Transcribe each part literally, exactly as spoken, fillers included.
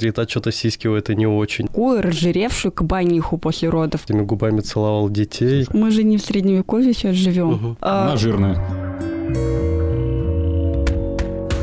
И та что-то сиськи у этой не очень. Ой, разжиревшую кабаниху после родов. Этими губами целовал детей. Мы же не в средневековье сейчас живем. Угу. А... Она жирная.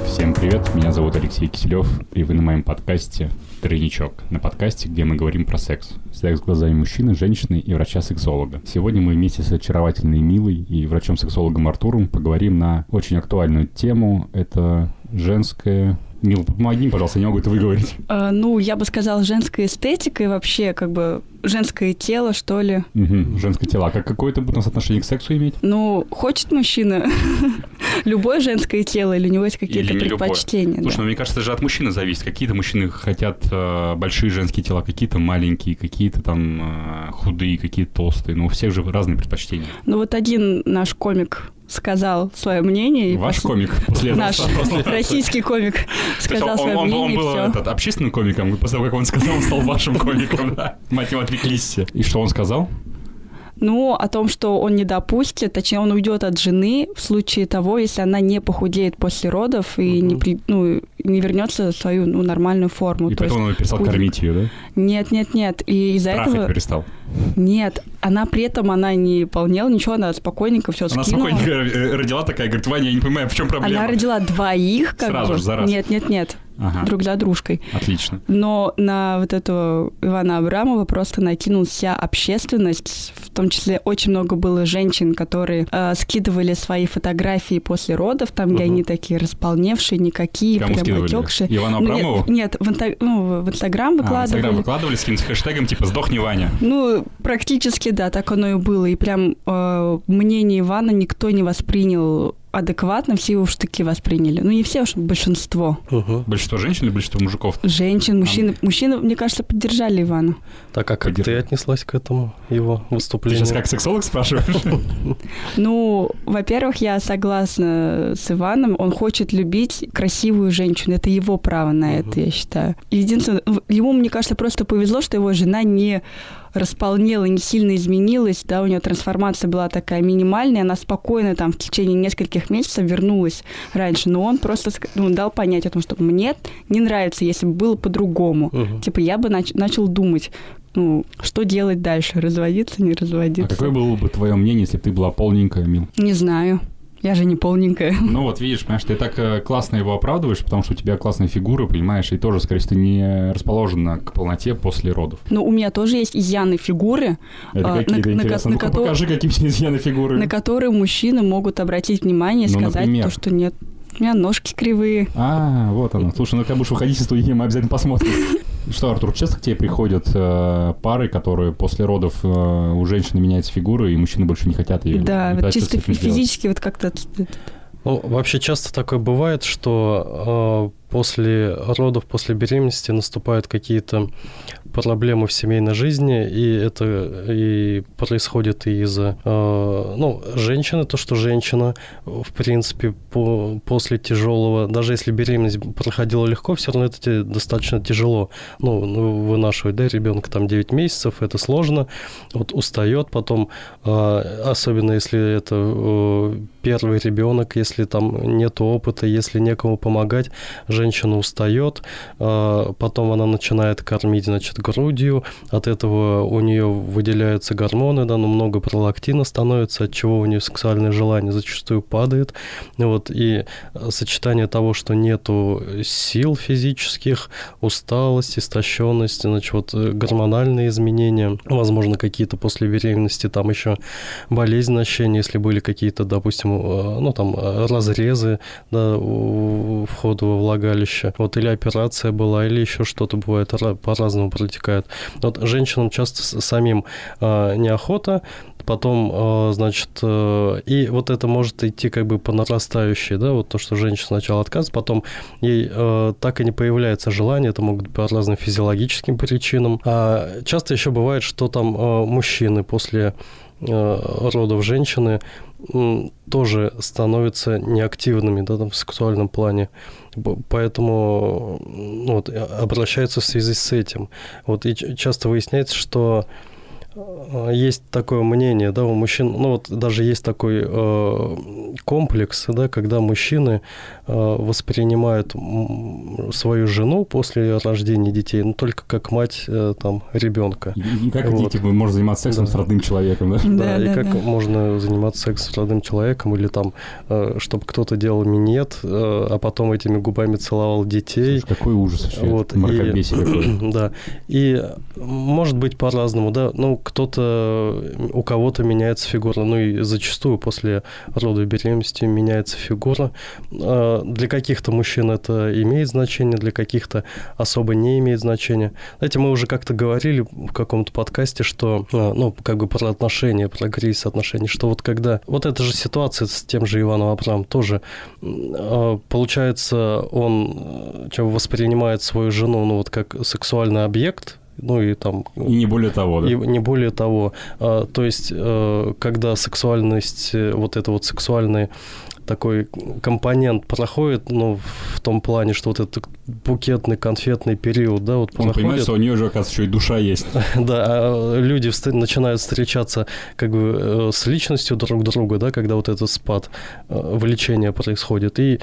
Всем привет, меня зовут Алексей Киселёв, и вы на моем подкасте «Тройничок». На подкасте, где мы говорим про секс. Секс глазами мужчины, женщины и врача-сексолога. Сегодня мы вместе с очаровательной Милой и врачом-сексологом Артуром поговорим на очень актуальную тему. Это женское... Мила, помоги, пожалуйста, не могу это выговорить. А, ну, я бы сказала, женская эстетика и вообще, как бы, женское тело, что ли. Угу, женское тело. А как какое-то будет у нас отношение к сексу иметь? Ну, хочет мужчина любое женское тело, или у него есть какие-то предпочтения. Слушай, да. Ну, мне кажется, это же от мужчины зависит. Какие-то мужчины хотят э, большие женские тела, какие-то маленькие, какие-то там э, худые, какие-то толстые. Ну, у всех же разные предпочтения. Ну, вот один наш комик... сказал свое мнение. Ваш пос... комик? Наш российский комик сказал свое мнение. Он был общественным комиком, после того, как он сказал, он стал вашим комиком. Мать его, отвлеклись все. И что он сказал? Ну, о том, что он не допустит, точнее, он уйдет от жены в случае того, если она не похудеет после родов и не при... ну, не вернется в свою ну, нормальную форму. И поэтому он перестал кормить ее, да? Нет, нет, нет. И из-за этого... Трахать перестал. Нет. Она при этом, она не полнела, ничего, она спокойненько все она скинула. Она спокойненько родила такая, говорит, Ваня, я не понимаю, в чем проблема. Она родила двоих, как бы. Сразу же, за раз. Нет, нет, нет. Ага. Друг за дружкой. Отлично. Но на вот этого Ивана Абрамова просто накинулась вся общественность, в том числе очень много было женщин, которые э, скидывали свои фотографии после родов, там, угу. где они такие располневшие, никакие, кому прям отекшие. Ивану Абрамову? Ну, нет, нет, в, инта... ну, в Инстаграм выкладывали. А, в Инстаграм выкладывали с каким-то хэштегом типа «Сдохни, Ваня». Ну, практически, да, так оно и было. И прям э, мнение Ивана никто не воспринял адекватно, все уж таки восприняли. Ну, не все уж, большинство. Угу. Большинство женщин или большинство мужиков? Женщин, мужчины. А... Мужчины, мне кажется, поддержали Ивана. Так, а как Подерж... ты отнеслась к этому его выступлению? Ты сейчас как сексолог спрашиваешь? Ну, во-первых, я согласна с Иваном. Он хочет любить красивую женщину. Это его право на это, я считаю. Единственное, ему, мне кажется, просто повезло, что его жена не... располнела, не сильно изменилась, да, у нее трансформация была такая минимальная, она спокойно там в течение нескольких месяцев вернулась раньше, но он просто ну, дал понять о том, что мне не нравится, если бы было по-другому. Угу. Типа я бы нач- начал думать, ну, что делать дальше, разводиться, не разводиться. А какое было бы твое мнение, если бы ты была полненькая, Мил? Не знаю. Я же не полненькая. Ну вот, видишь, понимаешь, ты так классно его оправдываешь, потому что у тебя классная фигура, понимаешь, и тоже, скорее всего, ты не расположена к полноте после родов. Но у меня тоже есть изъяны фигуры. Это какие-то на, интересные. На, ну-ка, на покажи, какие изъяны фигуры. На которые мужчины могут обратить внимание и ну, сказать, например... то, что нет. У меня ножки кривые. А, вот оно. Слушай, ну когда будешь выходить из студии, мы обязательно посмотрим. Что, Артур, часто к тебе приходят э, пары, которые после родов э, у женщины меняется фигура, и мужчины больше не хотят ее? Да, вот чисто физически делать. Вот как-то... Ну, вообще часто такое бывает, что э, после родов, после беременности наступают какие-то проблемы в семейной жизни, и это и происходит и из-за э, ну, женщины, то, что женщина, в принципе, по, после тяжелого, даже если беременность проходила легко, все равно это достаточно тяжело. Ну, вынашивать, да, ребенка там девять месяцев, это сложно, вот устает потом, э, особенно если это... Э, первый ребенок, если там нет опыта, если некому помогать, женщина устает, потом она начинает кормить, значит, грудью, от этого у нее выделяются гормоны, да, но много пролактина становится, от чего у нее сексуальное желание зачастую падает, вот, и сочетание того, что нету сил физических, усталость, истощенность, значит, вот гормональные изменения, возможно, какие-то после беременности, там еще болезненные ощущения, если были какие-то, допустим, ну, там, разрезы, да, у входа во влагалище, вот, или операция была, или еще что-то бывает, по-разному протекает. Вот женщинам часто самим э, неохота, потом, э, значит, э, и вот это может идти как бы по нарастающей, да, вот то, что женщина сначала отказывается, потом ей э, так и не появляется желание, это могут быть по разным физиологическим причинам. А часто еще бывает, что там э, мужчины после э, родов женщины тоже становятся неактивными, да, там, в сексуальном плане. Поэтому вот, обращаются в связи с этим. Вот, и часто выясняется, что есть такое мнение, да, у мужчин, ну вот даже есть такой э, комплекс, да, когда мужчины э, воспринимают свою жену после рождения детей, ну только как мать э, там ребенка. И, и как вот. Дети можно заниматься сексом да. с родным человеком, да? Да, да, да и да, как да. можно заниматься сексом с родным человеком, или там, э, чтобы кто-то делал минет, э, а потом этими губами целовал детей. Слушай, какой ужас вообще, вот, это мракобесие какое. Да, и может быть по-разному, да, ну, кто-то, у кого-то меняется фигура, ну и зачастую после рода и беременности меняется фигура. Для каких-то мужчин это имеет значение, для каких-то особо не имеет значения. Знаете, мы уже как-то говорили в каком-то подкасте, что, ну, как бы про отношения, про кризис отношений, что вот когда, вот эта же ситуация с тем же Иваном Абрамовым тоже, получается, он воспринимает свою жену, ну, вот как сексуальный объект, ну и там... И не более того, да? И не более того. А, то есть, э, когда сексуальность, вот это вот сексуальный такой компонент проходит, ну, в том плане, что вот этот букетный, конфетный период, да, вот проходит... Он понимает, что у нее же, оказывается, еще и душа есть. Да, а люди начинают встречаться как бы с личностью друг друга, да, когда вот этот спад влечения происходит. И,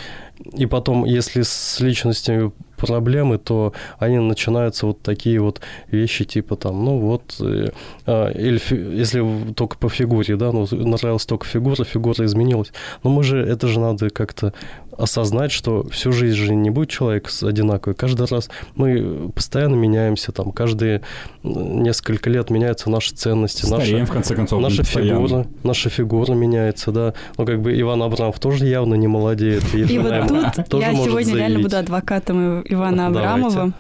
и потом, если с личностями... проблемы, то они начинаются вот такие вот вещи, типа там, ну вот, э, э, или если только по фигуре, да, ну, нравилась только фигура, фигура изменилась. Но мы же, это же надо как-то осознать, что всю жизнь же не будет человек одинаковый. Каждый раз мы постоянно меняемся, там, каждые несколько лет меняются наши ценности, стареем, наша, в конце концов, наша фигура, наша фигура меняется, да. Ну, как бы Иван Абрамов тоже явно не молодеет. И, и вот тут я сегодня реально буду адвокатом Ивана Абрамова. Давайте.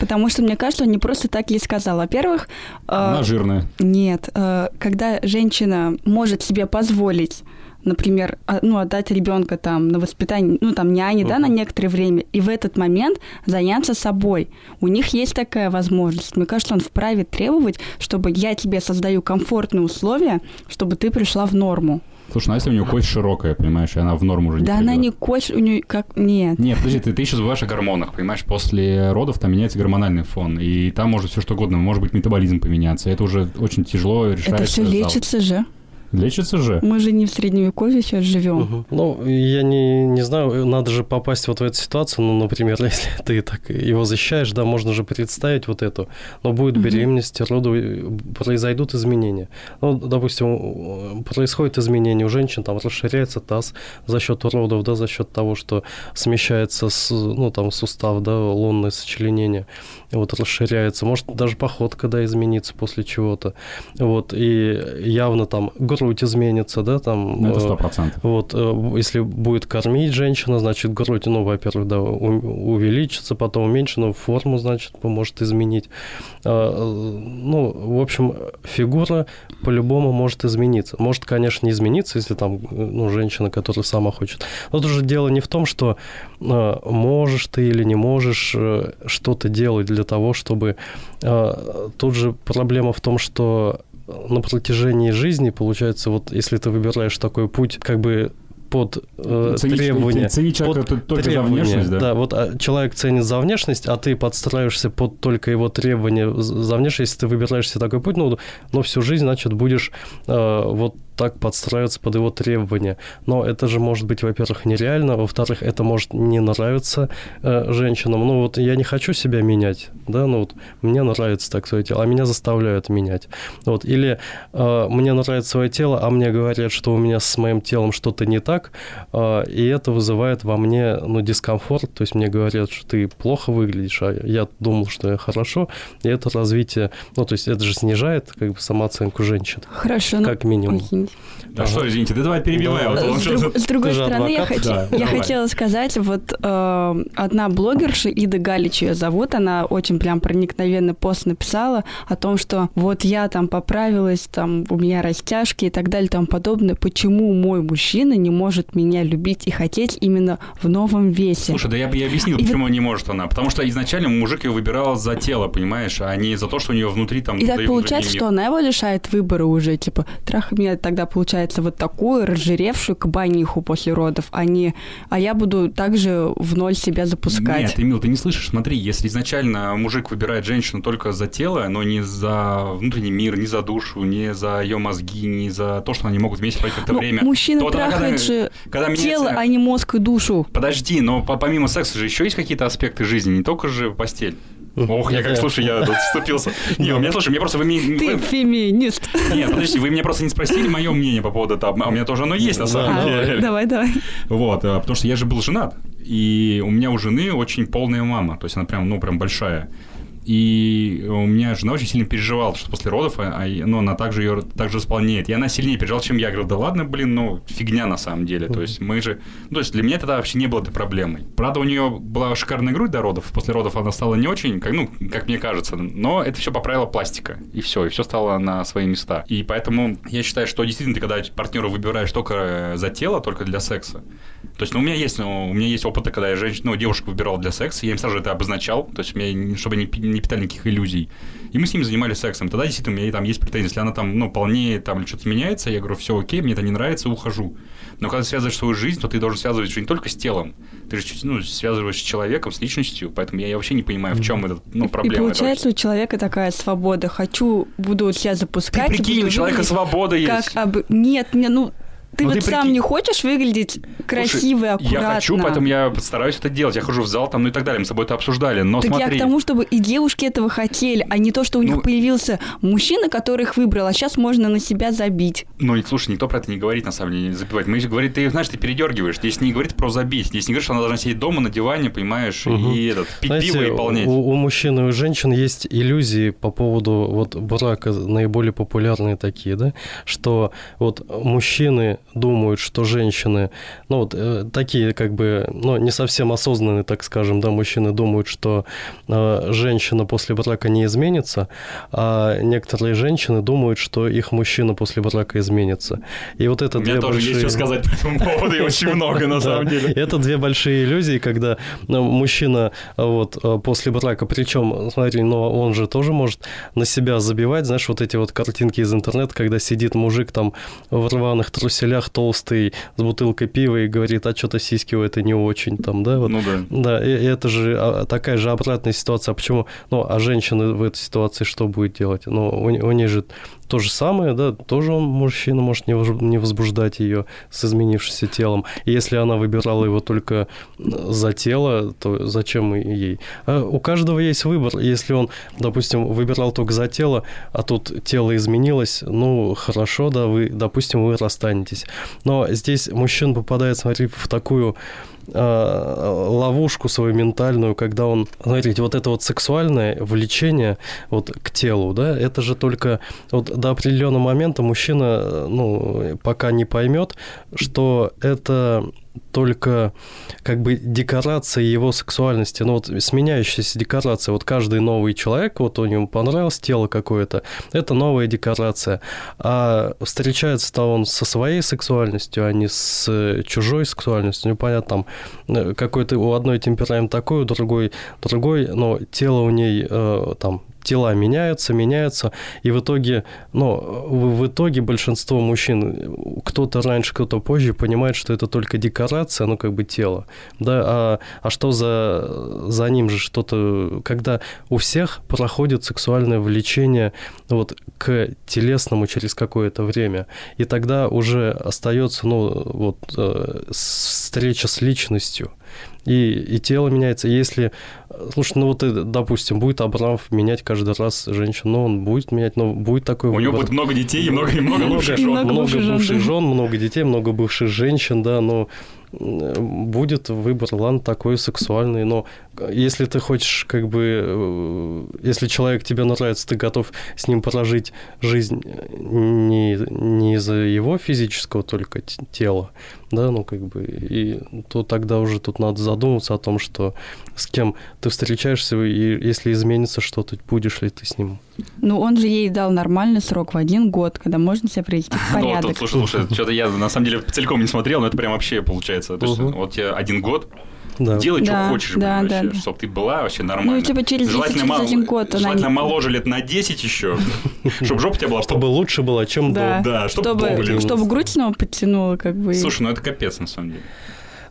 Потому что, мне кажется, он не просто так ей сказал. Во-первых... Она э, жирная. Нет. Э, когда женщина может себе позволить, например, ну, отдать ребенка там на воспитание, ну, там, няне, uh-huh. да, на некоторое время, и в этот момент заняться собой. У них есть такая возможность. Мне кажется, он вправе требовать, чтобы я тебе создаю комфортные условия, чтобы ты пришла в норму. Слушай, ну а если у нее кость широкая, понимаешь, и она в норму уже не Да придет. Она не кость, у нее как... Нет. Нет, подожди, ты, ты еще забываешь о гормонах, понимаешь, после родов там меняется гормональный фон, и там может все что угодно, может быть метаболизм поменяться, это уже очень тяжело решается. Это все лечится же. Лечится же. Мы же не в средневековье сейчас живем. Угу. Ну, я не, не знаю, надо же попасть вот в эту ситуацию. Ну, например, если ты так его защищаешь, да, можно же представить вот эту. Но будет беременность, угу. роду, произойдут изменения. Ну, допустим, происходит изменение у женщин, там расширяется таз за счет родов, да, за счет того, что смещается, с, ну, там, сустав, да, лунное сочленение, вот расширяется. Может, даже походка, да, изменится после чего-то. Вот, и явно там грудь изменится, да, там... Это сто процентов. Вот, если будет кормить женщина, значит, грудь, ну, во-первых, да, увеличится, потом уменьшится, но форму, значит, может изменить. Ну, в общем, фигура по-любому может измениться. Может, конечно, не измениться, если там, ну, женщина, которая сама хочет. Но тут же дело не в том, что можешь ты или не можешь что-то делать для того, чтобы... Тут же проблема в том, что на протяжении жизни, получается, вот если ты выбираешь такой путь, как бы под э, цени, требования... Ценить человека под только за внешность, да? Да, вот а, человек ценит за внешность, а ты подстраиваешься под только его требования за внешность. Если ты выбираешь себе такой путь, ну, но всю жизнь, значит, будешь э, вот так подстраиваться под его требования. Но это же может быть, во-первых, нереально, во-вторых, это может не нравиться э, женщинам. Ну, вот я не хочу себя менять, да, ну, вот мне нравится так свое тело, а меня заставляют менять. Вот, или э, мне нравится свое тело, а мне говорят, что у меня с моим телом что-то не так, э, и это вызывает во мне, ну, дискомфорт, то есть мне говорят, что ты плохо выглядишь, а я думал, что я хорошо, и это развитие, ну, то есть это же снижает, как бы, самооценку женщин. Хорошо. Как минимум. Да ага. что, извините, да давай перебивай. Да. Вот, с, друг, с другой стороны, я, хоч... да, я хотела сказать, вот э, одна блогерша, Ида Галич ее зовут, она очень прям проникновенно пост написала о том, что вот я там поправилась, там у меня растяжки и так далее, там подобное, почему мой мужчина не может меня меня любить и хотеть именно в новом весе. Слушай, да я бы и объяснил, и почему это... не может она. Потому что изначально мужик ее выбирал за тело, понимаешь, а не за то, что у нее внутри там... И так получается, что она его лишает выбора уже, типа, трахай меня тогда, получается, вот такую разжиревшую кабаниху после родов, а не... А я буду также в ноль себя запускать. Нет, Эмил, ты не слышишь, смотри, если изначально мужик выбирает женщину только за тело, но не за внутренний мир, не за душу, не за ее мозги, не за то, что они могут вместе пройти это время. Мужчина то, трахает же когда, когда тело, меняется... а не мозг и душу. Подожди, но помимо секса же еще есть какие-то аспекты жизни, не только же постель. Ох, я как, слушай, я тут вступился. Не, у меня, слушай, мне просто... вы меня, Ты вы... феминист. Нет, подождите, вы меня просто не спросили мое мнение по поводу этого. А у меня тоже оно есть, на самом деле. Давай, давай. Вот, потому что я же был женат. И у меня у жены очень полная мама. То есть она прям, ну, прям большая. И у меня жена очень сильно переживала, что после родов а, ну, она также ее также располнеет. И она сильнее переживала, чем я. Я говорил, да ладно, блин, ну, фигня на самом деле. Mm-hmm. То есть мы же... Ну, то есть для меня тогда вообще не было этой проблемой. Правда, у нее была шикарная грудь до родов. После родов она стала не очень, как, ну, как мне кажется. Но это все поправила пластика. И все. И все стало на свои места. И поэтому я считаю, что действительно ты, когда партнера выбираешь только за тело, только для секса. То есть, ну, у меня есть, ну, у меня есть опыт, когда я женщину, ну, девушек выбирал для секса. Я им сразу это обозначал. То есть у меня, чтобы не не питали никаких иллюзий. И мы с ним занимались сексом. Тогда действительно у меня там есть претензии. Если она там, ну, полнее там или что-то меняется, я говорю, все окей, мне это не нравится, ухожу. Но когда ты связываешь свою жизнь, то ты должен связывать же не только с телом. Ты же, ну, связываешь с человеком, с личностью. Поэтому я, я вообще не понимаю, в чем эта, ну, проблема. И получается, у человека такая свобода. Хочу, буду себя запускать. Ты прикинь, у человека свобода есть. Как об... Нет, не, ну... Ты ну, вот ты сам прики... не хочешь выглядеть красиво и аккуратно? Я хочу, поэтому я стараюсь это делать. Я хожу в зал там, ну и так далее. Мы с тобой это обсуждали, но так смотри... Так я к тому, чтобы и девушки этого хотели, а не то, что у ну... них появился мужчина, который их выбрал, а сейчас можно на себя забить. Ну, и слушай, никто про это не говорит, на самом деле, не забивать. Мы же говорим, ты, знаешь, ты передергиваешь. Здесь не говорит про забить. Здесь не говорит, что она должна сидеть дома на диване, понимаешь, угу. и этот, пить Знаете, пиво и полнеть. У, у мужчин и у женщин есть иллюзии по поводу вот брака, наиболее популярные такие, да, что вот мужчины... думают, что женщины, ну, вот э, такие, как бы, ну, не совсем осознанные, так скажем, да, мужчины думают, что э, женщина после брака не изменится, а некоторые женщины думают, что их мужчина после брака изменится. И вот это У меня две тоже большие... есть что сказать по этому поводу, и очень много, на самом деле. Это две большие иллюзии, когда мужчина вот после брака, причем, смотри, но он же тоже может на себя забивать, знаешь, вот эти вот картинки из интернета, когда сидит мужик там в рваных труселях, толстый, с бутылкой пива и говорит, а что-то сиськи у этой не очень, там, да? Вот. Ну да. Да, и, и это же такая же обратная ситуация. А почему? Ну, а женщина в этой ситуации что будет делать? Ну, у, у нее же то же самое, да, тоже он, мужчина, может не, не возбуждать ее с изменившимся телом. И если она выбирала его только за тело, то зачем ей? А у каждого есть выбор. Если он, допустим, выбирал только за тело, а тут тело изменилось, ну, хорошо, да, вы, допустим, вы расстанетесь. Но здесь мужчина попадает, смотри, в такую э, ловушку свою ментальную, когда он, смотрите, вот это вот сексуальное влечение вот к телу, да, это же только вот до определенного момента мужчина, ну, пока не поймет, что это... только как бы декорации его сексуальности, ну вот сменяющаяся декорация, вот каждый новый человек, вот у него понравилось тело какое-то, это новая декорация, а встречается-то он со своей сексуальностью, а не с чужой сексуальностью, ну понятно, там какой-то у одной темперамент такой, у другой другой, но тело у ней э, там... тела меняются, меняются, и в итоге, ну, в итоге большинство мужчин, кто-то раньше, кто-то позже, понимает, что это только декорация, ну, как бы тело, да, а, а что за, за ним же что-то, когда у всех проходит сексуальное влечение вот к телесному через какое-то время, и тогда уже остается, ну, вот, э, встреча с личностью, И, и тело меняется. Если, слушай, ну вот, допустим, будет Абрамов менять каждый раз женщину, но он будет менять, но будет такой... У выбор. Него будет много детей и много, и много, много бывших жен. Много, много бывших жен, много детей, много бывших женщин, да, но... будет выбор, ладно, такой сексуальный, но если ты хочешь, как бы, если человек тебе нравится, ты готов с ним прожить жизнь не, не из-за его физического только тела, да, ну, как бы, и то тогда уже тут надо задуматься о том, что с кем ты встречаешься, и если изменится что-то, будешь ли ты с ним. Ну, он же ей дал нормальный срок в один год, когда можно себя привести в порядок. Ну, вот, слушай, слушай, что-то я на самом деле целиком не смотрел, но это прям вообще получается. То есть, вот тебе один год, да. делай, да, что хочешь, да, блин, да, вообще, да. чтобы ты была вообще нормальная. Ну, типа через, желательно, десять, через один год. Желательно она... моложе лет на десять еще, чтобы жопа тебе была... Чтобы лучше была, чем до... Да, чтобы грудь снова подтянула, как бы. Слушай, ну это капец, на самом деле.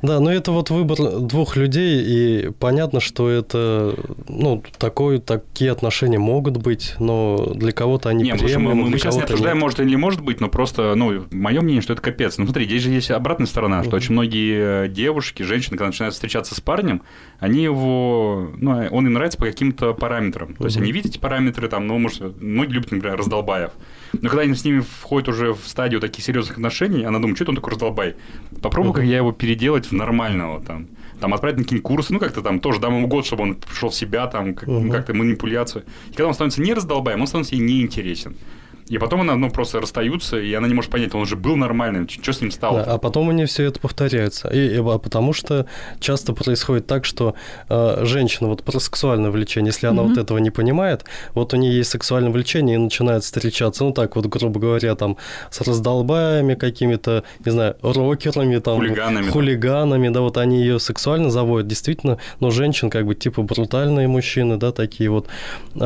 Да, но это вот выбор двух людей, и понятно, что это, ну, такое, такие отношения могут быть, но для кого-то они приемлемы. Мы, мы сейчас не обсуждаем, нет. может или не может быть, но просто, ну, мое мнение, что это капец. Ну, смотри, здесь же есть обратная сторона, что очень многие девушки, женщины, когда начинают встречаться с парнем, они его, ну, он им нравится по каким-то параметрам. То есть они видят эти параметры, там, ну, может, многие любят, например, раздолбаев. Но когда они с ними входят уже в стадию таких серьезных отношений, она думает, что он такой раздолбай. Попробуй, как я его переделать в нормального, там, там отправить на какие-нибудь курсы, ну, как-то там тоже дам ему год, чтобы он пришел в себя, там, как, uh-huh. как-то манипуляцию. И когда он становится не раздолбаем, он становится ей неинтересен. И потом она, ну, просто расстаются, и она не может понять, он же был нормальным, что с ним стало. Да, а потом они все это повторяются. И, и, потому что часто происходит так, что э, женщина вот про сексуальное влечение, если она mm-hmm. вот этого не понимает, вот у нее есть сексуальное влечение и начинает встречаться, ну так вот, грубо говоря, там с раздолбаями какими-то, не знаю, рокерами, там, хулиганами, хулиганами, да, вот они ее сексуально заводят, действительно, но женщин как бы типа брутальные мужчины, да, такие вот э,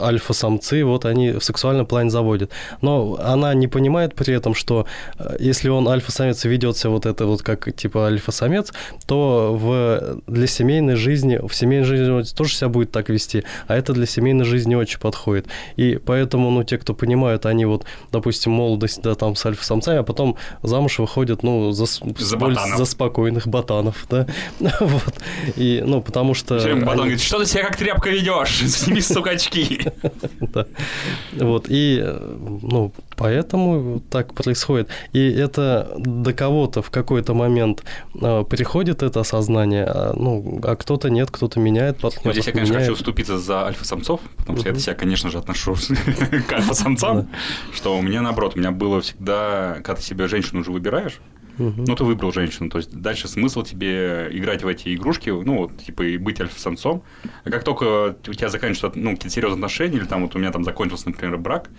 альфа-самцы, вот они в сексуальном плане заводит. Но она не понимает при этом, что если он альфа-самец и ведет себя вот это вот как типа альфа-самец, то в, для семейной жизни, в семейной жизни он тоже себя будет так вести, а это для семейной жизни очень подходит. И поэтому, ну, те, кто понимают, они вот, допустим, молодость, да, там, с альфа-самцами, а потом замуж выходят, ну, за, за, ботанов. за спокойных ботанов, да. Вот. И, ну, потому что... Ботан они... говорит, что ты себя как тряпка ведешь? Сними, сука, очки. Да. Вот. И ну, поэтому так происходит. И это до кого-то в какой-то момент э, приходит это осознание, а, ну, а кто-то нет, кто-то меняет партнеров. Ну, здесь я, конечно, меняет. хочу вступиться за альфа-самцов, потому что я себя, конечно же, отношу к альфа-самцам, что у меня, наоборот, у меня было всегда, когда ты себе женщину уже выбираешь, ну, ты выбрал женщину, то есть дальше смысл тебе играть в эти игрушки, ну, вот, типа, и быть альфа-самцом. А как только у тебя заканчиваются, ну, какие-то серьезные отношения, или там вот у меня там закончился, например, брак,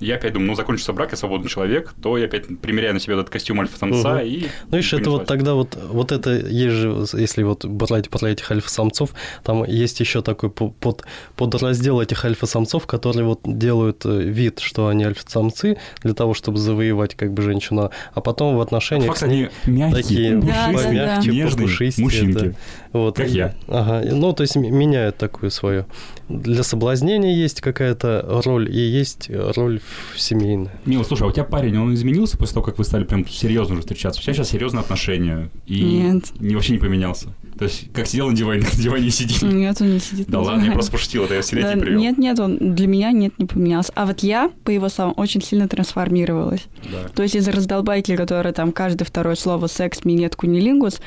я опять думаю, ну, закончится брак, я свободный человек, то я опять примеряю на себя этот костюм альфа-самца угу. и... Ну, видишь, это вот тогда вот, вот это есть же, если вот брать про этих альфа-самцов, там есть еще такой под, подраздел этих альфа-самцов, которые вот делают вид, что они альфа-самцы для того, чтобы завоевать как бы женщину, а потом в отношениях а факт, с ней такие мягкие, пушистые. Мужчинки, вот, как и, я. Ага, ну, то есть меняют такую свою. Для соблазнения есть какая-то роль, и есть роль семейная. Мила, слушай, а у тебя парень, он изменился после того, как вы стали прям серьезно уже встречаться? У тебя сейчас серьезные отношения, и Нет. Не, вообще не поменялся? То есть, как сидел на диване, на диване сидит? Нет, он не сидит. Да ладно, я просто пошутил, это я в середине привел. Нет, нет, он для меня нет, не поменялся. А вот я, по его словам, очень сильно трансформировалась. Да. То есть, из-за раздолбайки, которые там каждое второе слово секс, минет, кунилингус,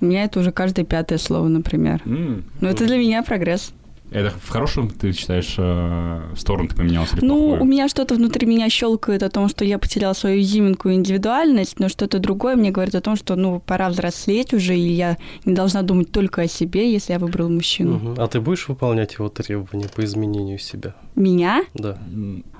у меня это уже каждое пятое слово, например. Mm. Но mm. это для меня прогресс. Это в хорошем, ты считаешь, в сторону ты поменялся или в плохую? Ну, у меня что-то внутри меня щелкает о том, что я потеряла свою изюминку и индивидуальность, но что-то другое мне говорит о том, что, ну, пора взрослеть уже, и я не должна думать только о себе, если я выбрала мужчину. Угу. А ты будешь выполнять его требования по изменению себя? Меня? Да.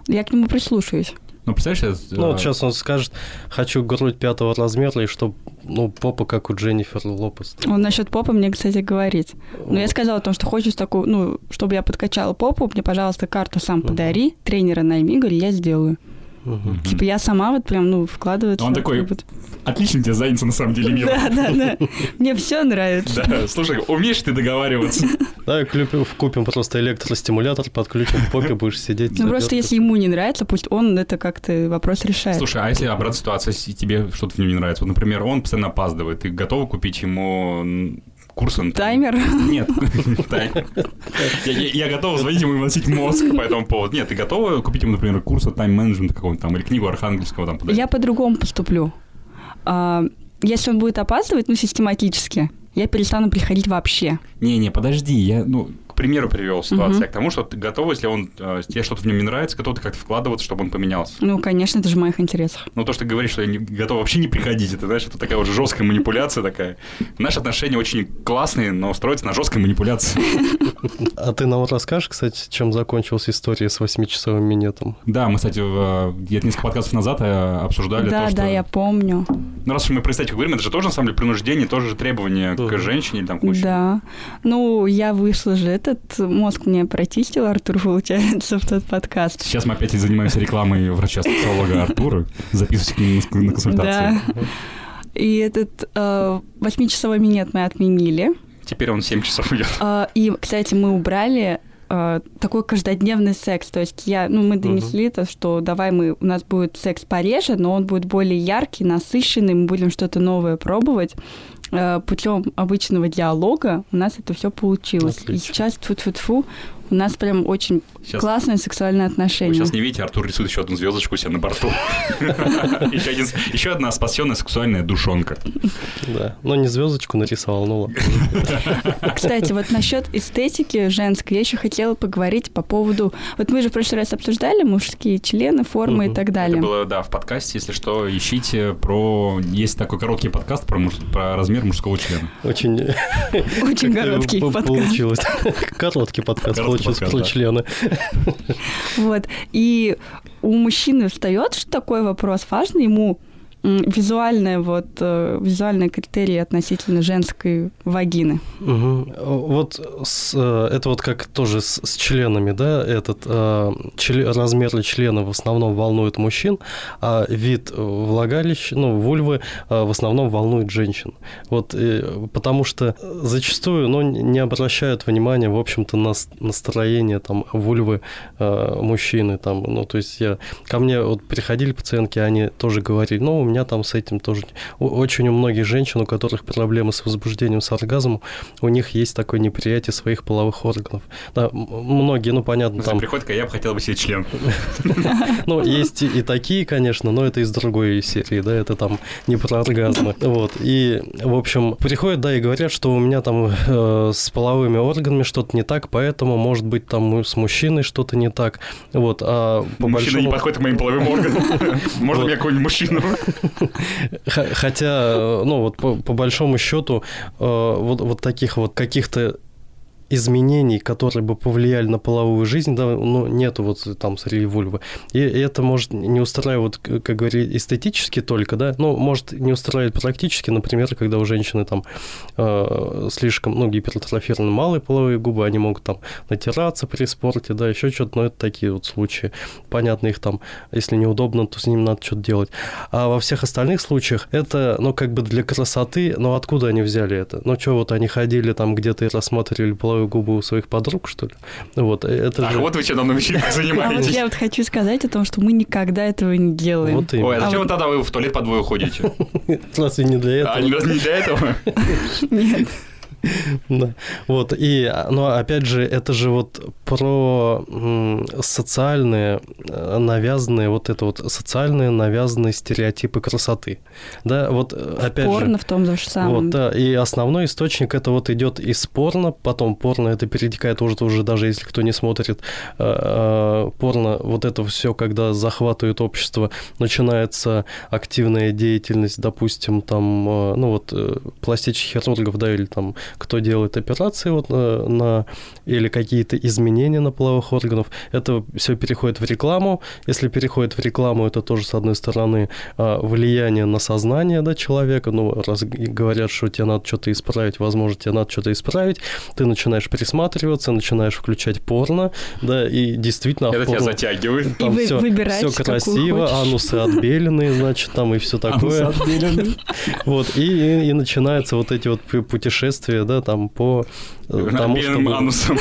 Я к нему прислушаюсь. Ну, представляешь, это... ну, вот сейчас он скажет, хочу грудь пятого размера, и чтобы, ну, попа, как у Дженнифер Лопес. Он насчет попы мне, кстати, говорит. Но вот. Я сказала о том, что хочешь такую, ну, чтобы я подкачала попу, мне, пожалуйста, карту сам uh-huh. подари, тренера найми, говорю, я сделаю. Uh-huh. Типа я сама вот прям, ну, вкладываю. Он такой, будет. Отлично у тебя задница на самом деле, Мила. Да, да, да. Мне все нравится. Да, слушай, умеешь ты договариваться? Да, купим просто электростимулятор, подключим к попе, будешь сидеть. Ну, просто если ему не нравится, пусть он это как-то вопрос решает. Слушай, а если обратная ситуация, если тебе что-то в нем не нравится? Вот, например, он постоянно опаздывает, ты готова купить ему... Курсом. Таймер? Нет, таймер. Я, я, я готов звонить ему и выносить мозг по этому поводу. Нет, ты готова купить ему, например, курс от тайм-менеджмента какого-нибудь там или книгу Архангельского там подарить? Я по-другому поступлю. А, если он будет опаздывать, ну, систематически, я перестану приходить вообще. Не-не, подожди, я, ну... примеру привел ситуацию, угу. а к тому, что ты готова, если он, тебе что-то в нем не нравится, готова ты как-то вкладываться, чтобы он поменялся. Ну, конечно, это же в моих интересах. Ну, то, что ты говоришь, что я не, готова вообще не приходить, это, знаешь, это такая уже жесткая манипуляция такая. Наши отношения очень классные, но строятся на жесткой манипуляции. А ты нам расскажешь, кстати, чем закончилась история с восьмичасовым минетом? Да, мы, кстати, где-то несколько подкастов назад обсуждали да, то, что... Да, да, я помню. Ну, раз уж мы про эстетику говорим, это же тоже, на самом деле, принуждение, тоже требование да. к женщине или там к мужчине. Да. Ну, я вышла же этот, мозг мне прочистил, Артур, получается, в тот подкаст. Сейчас мы опять занимаемся рекламой врача-социолога Артура, записывайся к нему на консультацию. Да. И этот восьмичасовой минет мы отменили. Теперь он семь часов идет. И, кстати, мы убрали... такой каждодневный секс. То есть я, ну, мы донесли uh-huh. это, что давай мы, у нас будет секс пореже, но он будет более яркий, насыщенный, мы будем что-то новое пробовать. Путем обычного диалога у нас это все получилось. Отлично. И сейчас, тьфу-тьфу-тьфу, у нас прям очень сейчас... классные сексуальные отношения. Вы сейчас не видите, Артур рисует еще одну звездочку у себя на борту. Еще одна спасенная сексуальная душонка. Да, но не звездочку нарисовал, ну ладно. Кстати, вот насчет эстетики женской я еще хотела поговорить по поводу... Вот мы же в прошлый раз обсуждали мужские члены, формы и так далее. Это было, да, в подкасте, если что, ищите про... Есть такой короткий подкаст про размер мужского члена. Очень... Очень короткий подкаст. Получилось. Короткий подкаст. Подкаст, да. члены. Вот. И у мужчины встает такой вопрос важный, ему визуальные, вот, визуальные критерии относительно женской вагины. Угу. Вот с, это вот как тоже с, с членами, да, этот член, размеры члена в основном волнуют мужчин, а вид влагалища, ну, вульвы в основном волнует женщин. Вот, и, потому что зачастую, ну, не обращают внимания, в общем-то, на настроение там вульвы мужчины, там, ну, то есть я, ко мне вот приходили пациентки, они тоже говорили, ну, у меня там с этим тоже... Очень у многих женщин, у которых проблемы с возбуждением, с оргазмом, у них есть такое неприятие своих половых органов. Да, многие, ну, понятно, там... Приходит, я бы хотел бы себе член. Ну, есть и такие, конечно, но это из другой серии, да, это там не про оргазмы. Вот, и, в общем, приходят, да, и говорят, что у меня там с половыми органами что-то не так, поэтому, может быть, там с мужчиной что-то не так. Вот, а по большому... Мужчина не подходит к моим половым органам. Можно мне какой-нибудь мужчину... Хотя, ну, вот по, по большому счету, э, вот, вот таких вот каких-то изменений, которые бы повлияли на половую жизнь, да, ну, нету вот там среди вульвы. И, и это может не устраивать, как говорили, эстетически только, да, но может не устраивать практически, например, когда у женщины там э, слишком, ну, гипертрофированы малые половые губы, они могут там натираться при спорте, да, еще что-то, но это такие вот случаи. Понятно, их там, если неудобно, то с ним надо что-то делать. А во всех остальных случаях это, ну, как бы для красоты, ну, откуда они взяли это? Ну, что, вот они ходили там где-то и рассматривали половую губы у своих подруг, что ли? Вот, это а же... вот вы чем давно вечеринкой занимаетесь. А вот я вот хочу сказать о том, что мы никогда этого не делаем. Вот Ой, а зачем а вот... вы тогда вы в туалет по двое ходите? Разве не для этого? А разве не для этого? Нет. Да. Вот, и, но опять же, это же вот про социальные навязанные, вот это вот социальные навязанные стереотипы красоты. Да, вот опять порно же. Порно в том же самом. Вот, да, и основной источник это вот идет из порно, потом порно это перетекает уже, уже даже если кто не смотрит порно, вот это все, когда захватывает общество, начинается активная деятельность, допустим, там, ну вот, пластических хирургов, да, или там, кто делает операции вот на, на, или какие-то изменения на половых органов, это все переходит в рекламу. Если переходит в рекламу, это тоже, с одной стороны, влияние на сознание, да, человека. Ну, раз говорят, что тебе надо что-то исправить, возможно, тебе надо что-то исправить, ты начинаешь присматриваться, начинаешь включать порно, да, и действительно... Это порно, тебя затягивает. Там и все, все красиво, анусы отбеленные, значит, там и все такое. Анусы отбеленные. Вот, и начинаются вот эти вот путешествия, да, там по... Тому, чтобы... анусом.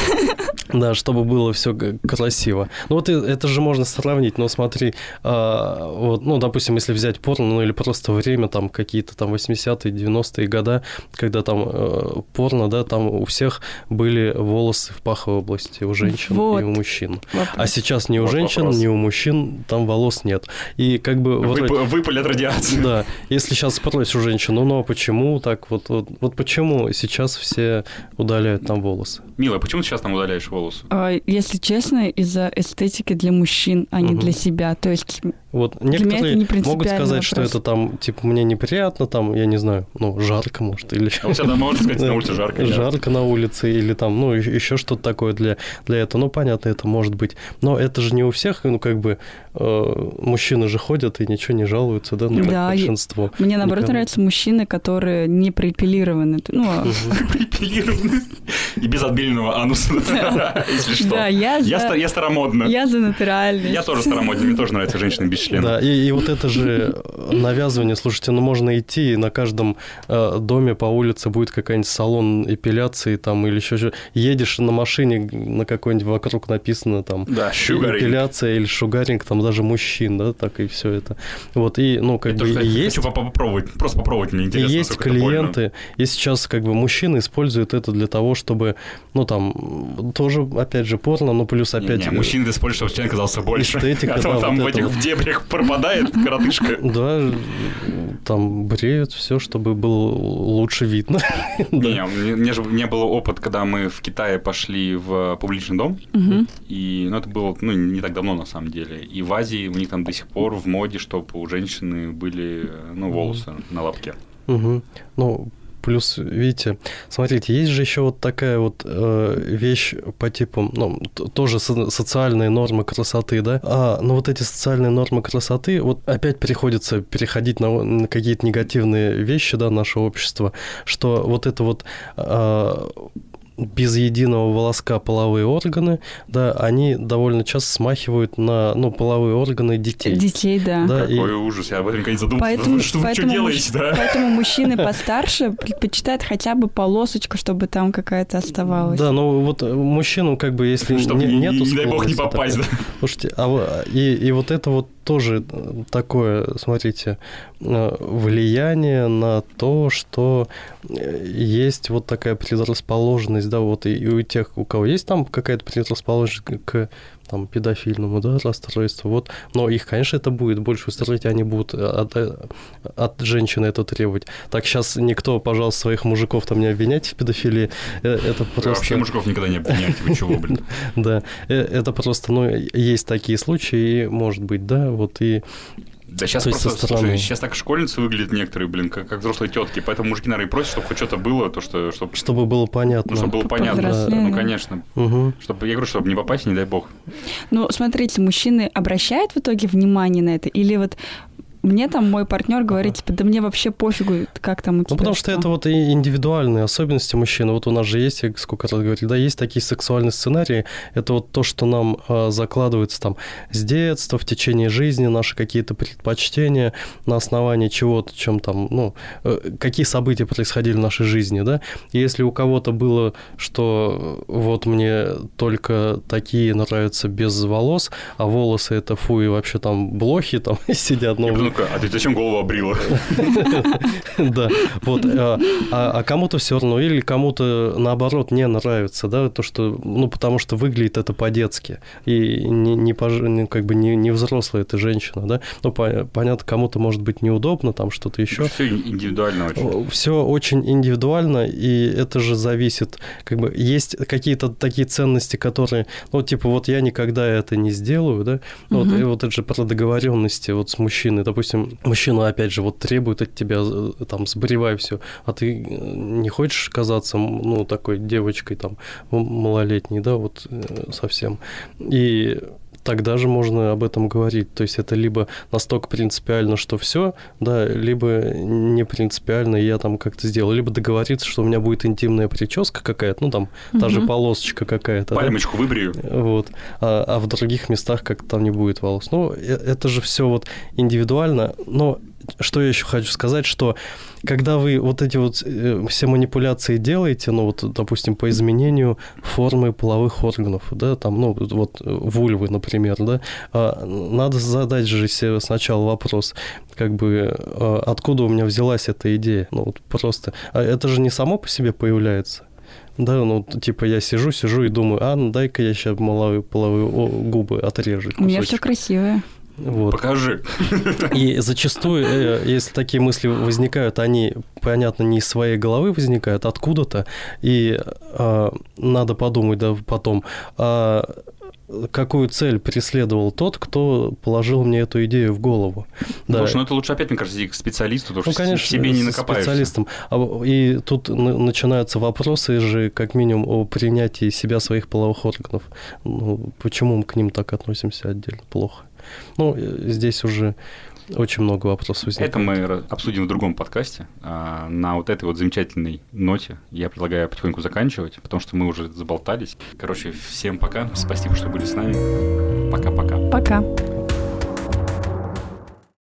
Да, чтобы было все красиво. Ну вот это же можно сравнить, но смотри, э, вот, ну, допустим, если взять порно, ну или просто время, там какие-то там восьмидесятые, девяностые года, когда там э, порно, да, там у всех были волосы в паховой области, у женщин вот. И у мужчин. Вопрос. А сейчас ни у вот женщин, вопрос. ни у мужчин там волос нет. И как бы... Вып, вот, выпали от радиации. Да. Если сейчас спросишь у женщин, ну, ну а почему так вот, вот? Вот почему сейчас все удаляют там волосы? Мила, почему ты сейчас там удаляешь волосы? Волосы. Если честно, из-за эстетики для мужчин, а угу. не для себя. То есть вот. Некоторые не могут сказать, вопрос. что это там, типа, мне неприятно, там, я не знаю, ну, жарко, может, или... Ну, всегда можно сказать, на улице жарко. Жарко на улице, или там, ну, еще что-то такое для, для этого. Ну, понятно, это может быть. Но это же не у всех, ну, как бы, э, мужчины же ходят и ничего не жалуются, да, на да, большинство. Я... Мне, наоборот, Никому. нравятся мужчины, которые не проэпилированы. Проэпилированы? И без отбеленного ануса. Если что. Да, я, я, за... ст... я старомодна. Я за натуральность. Я тоже старомодна. Мне тоже нравятся женщины без члена. Да, и, и вот это же навязывание. Слушайте, ну можно идти, и на каждом э, доме по улице будет какой-нибудь салон эпиляции там или еще что-то. Едешь на машине, на какой-нибудь вокруг написано там... Да, шугаринг. Эпиляция или шугаринг, там даже мужчин, да, так и все это. Вот, и, ну, как это бы... Кстати, есть... Хочу попробовать, просто попробовать, мне интересно. И есть клиенты, и сейчас как бы мужчины используют это для того, чтобы, ну, там, тоже опять же порно, но плюс опять... Не, не мужчина ты используешь, чтобы член казался больше. Эстетика, а то да, там вот в этих вот. дебрях пропадает коротышка. Да, там бреют все, чтобы было лучше видно. Не, у меня же не было опыта, когда мы в Китае пошли в публичный дом, и ну это было ну не так давно на самом деле. И в Азии у них там до сих пор в моде, чтобы у женщины были ну волосы на лобке. Ну, плюс, видите, смотрите, есть же еще вот такая вот э, вещь по типу, ну, тоже со- социальные нормы красоты, да? А, ну, вот эти социальные нормы красоты, вот опять приходится переходить на, на какие-то негативные вещи, да, наше общество, что вот это вот... Э, без единого волоска половые органы, да, они довольно часто смахивают на, ну, половые органы детей. Детей, да. да Какой и... ужас, я об этом никогда не задумался, поэтому, что вы что делаете, да? Поэтому мужчины постарше предпочитают хотя бы полосочку, чтобы там какая-то оставалась. Да, ну вот мужчину как бы, если чтобы не, нету... Не дай бог не попасть, такой, да. Слушайте, а, и, и вот это вот тоже такое, смотрите, влияние на то, что есть вот такая предрасположенность, да, вот и, и у тех, у кого есть там какая-то предрасположенность к там, педофильному, да, расстройству, вот, но их, конечно, это будет больше устроить, они будут от, от женщины это требовать. Так сейчас никто, пожалуйста, своих мужиков там не обвиняйте в педофилии, это просто... Вообще мужиков никогда не обвиняйте, вы чего, блин? Да, это просто, ну, есть такие случаи, и может быть, да, вот, и... Да сейчас то просто, слушай, сейчас так школьницы выглядят некоторые, блин, как, как взрослые тетки, поэтому мужики, наверное, и просят, чтобы хоть что-то было, то, что... Чтобы, чтобы было понятно. Ну, чтобы было понятно, да. ну, конечно. Угу. Чтобы, я говорю, чтобы не попасть, не дай бог. Ну, смотрите, мужчины обращают в итоге внимание на это? Или вот... Мне там мой партнер говорит, типа, да мне вообще пофигу, как там у тебя. Ну, потому что, что это вот и индивидуальные особенности мужчин. Вот у нас же есть, сколько раз говорили, да, есть такие сексуальные сценарии. Это вот то, что нам э, закладывается там с детства, в течение жизни, наши какие-то предпочтения, на основании чего-то, чем там, ну, э, какие события происходили в нашей жизни, да. И если у кого-то было, что вот мне только такие нравятся без волос, а волосы это фу, и вообще там блохи там сидят, ну, а ты зачем голову обрила? Да, вот. А кому-то все равно, или кому-то, наоборот, не нравится, да, то, что, ну, потому что выглядит это по-детски, и как бы не взрослая эта женщина, да. Ну, понятно, кому-то, может быть, неудобно, там что-то еще. Все индивидуально очень. Все очень индивидуально, и это же зависит, как бы, есть какие-то такие ценности, которые, ну, типа, вот я никогда это не сделаю, да, вот это же про договоренности вот с мужчиной, допустим, Допустим, мужчина, опять же, вот требует от тебя, там, сбривай все, а ты не хочешь казаться, ну, такой девочкой, там, малолетней, да, вот совсем. И тогда же можно об этом говорить. То есть это либо настолько принципиально, что все, да, либо не принципиально, я там как-то сделаю. Либо договориться, что у меня будет интимная прическа какая-то, ну, там, угу. та же полосочка какая-то. Пальмочку да? выбрию. Вот. А, а в других местах как-то там не будет волос. Ну, это же все вот индивидуально, но... что я еще хочу сказать, что когда вы вот эти вот все манипуляции делаете, ну, вот, допустим, по изменению формы половых органов, да, там, ну, вот вульвы, например, да, надо задать же себе сначала вопрос, как бы, откуда у меня взялась эта идея, ну, вот просто, это же не само по себе появляется. Да, ну, типа, я сижу, сижу и думаю, а, ну, дай-ка я сейчас малые половые губы отрежу. Кусочек. У меня все красивое. Вот. Покажи. И зачастую, если такие мысли возникают, они, понятно, не из своей головы возникают, откуда-то, и а, надо подумать, да, потом, а, какую цель преследовал тот, кто положил мне эту идею в голову. Да. Слушай, ну это лучше опять, мне кажется, к специалисту, потому ну, что конечно, себе не накопаешься. Специалистом. И тут начинаются вопросы же, как минимум, о принятии себя своих половых органов. Ну, почему мы к ним так относимся отдельно? Плохо. Ну, здесь уже очень много вопросов возникает. Это мы обсудим в другом подкасте. На вот этой вот замечательной ноте я предлагаю потихоньку заканчивать, потому что мы уже заболтались. Короче, всем пока. Спасибо, что были с нами. Пока-пока. Пока.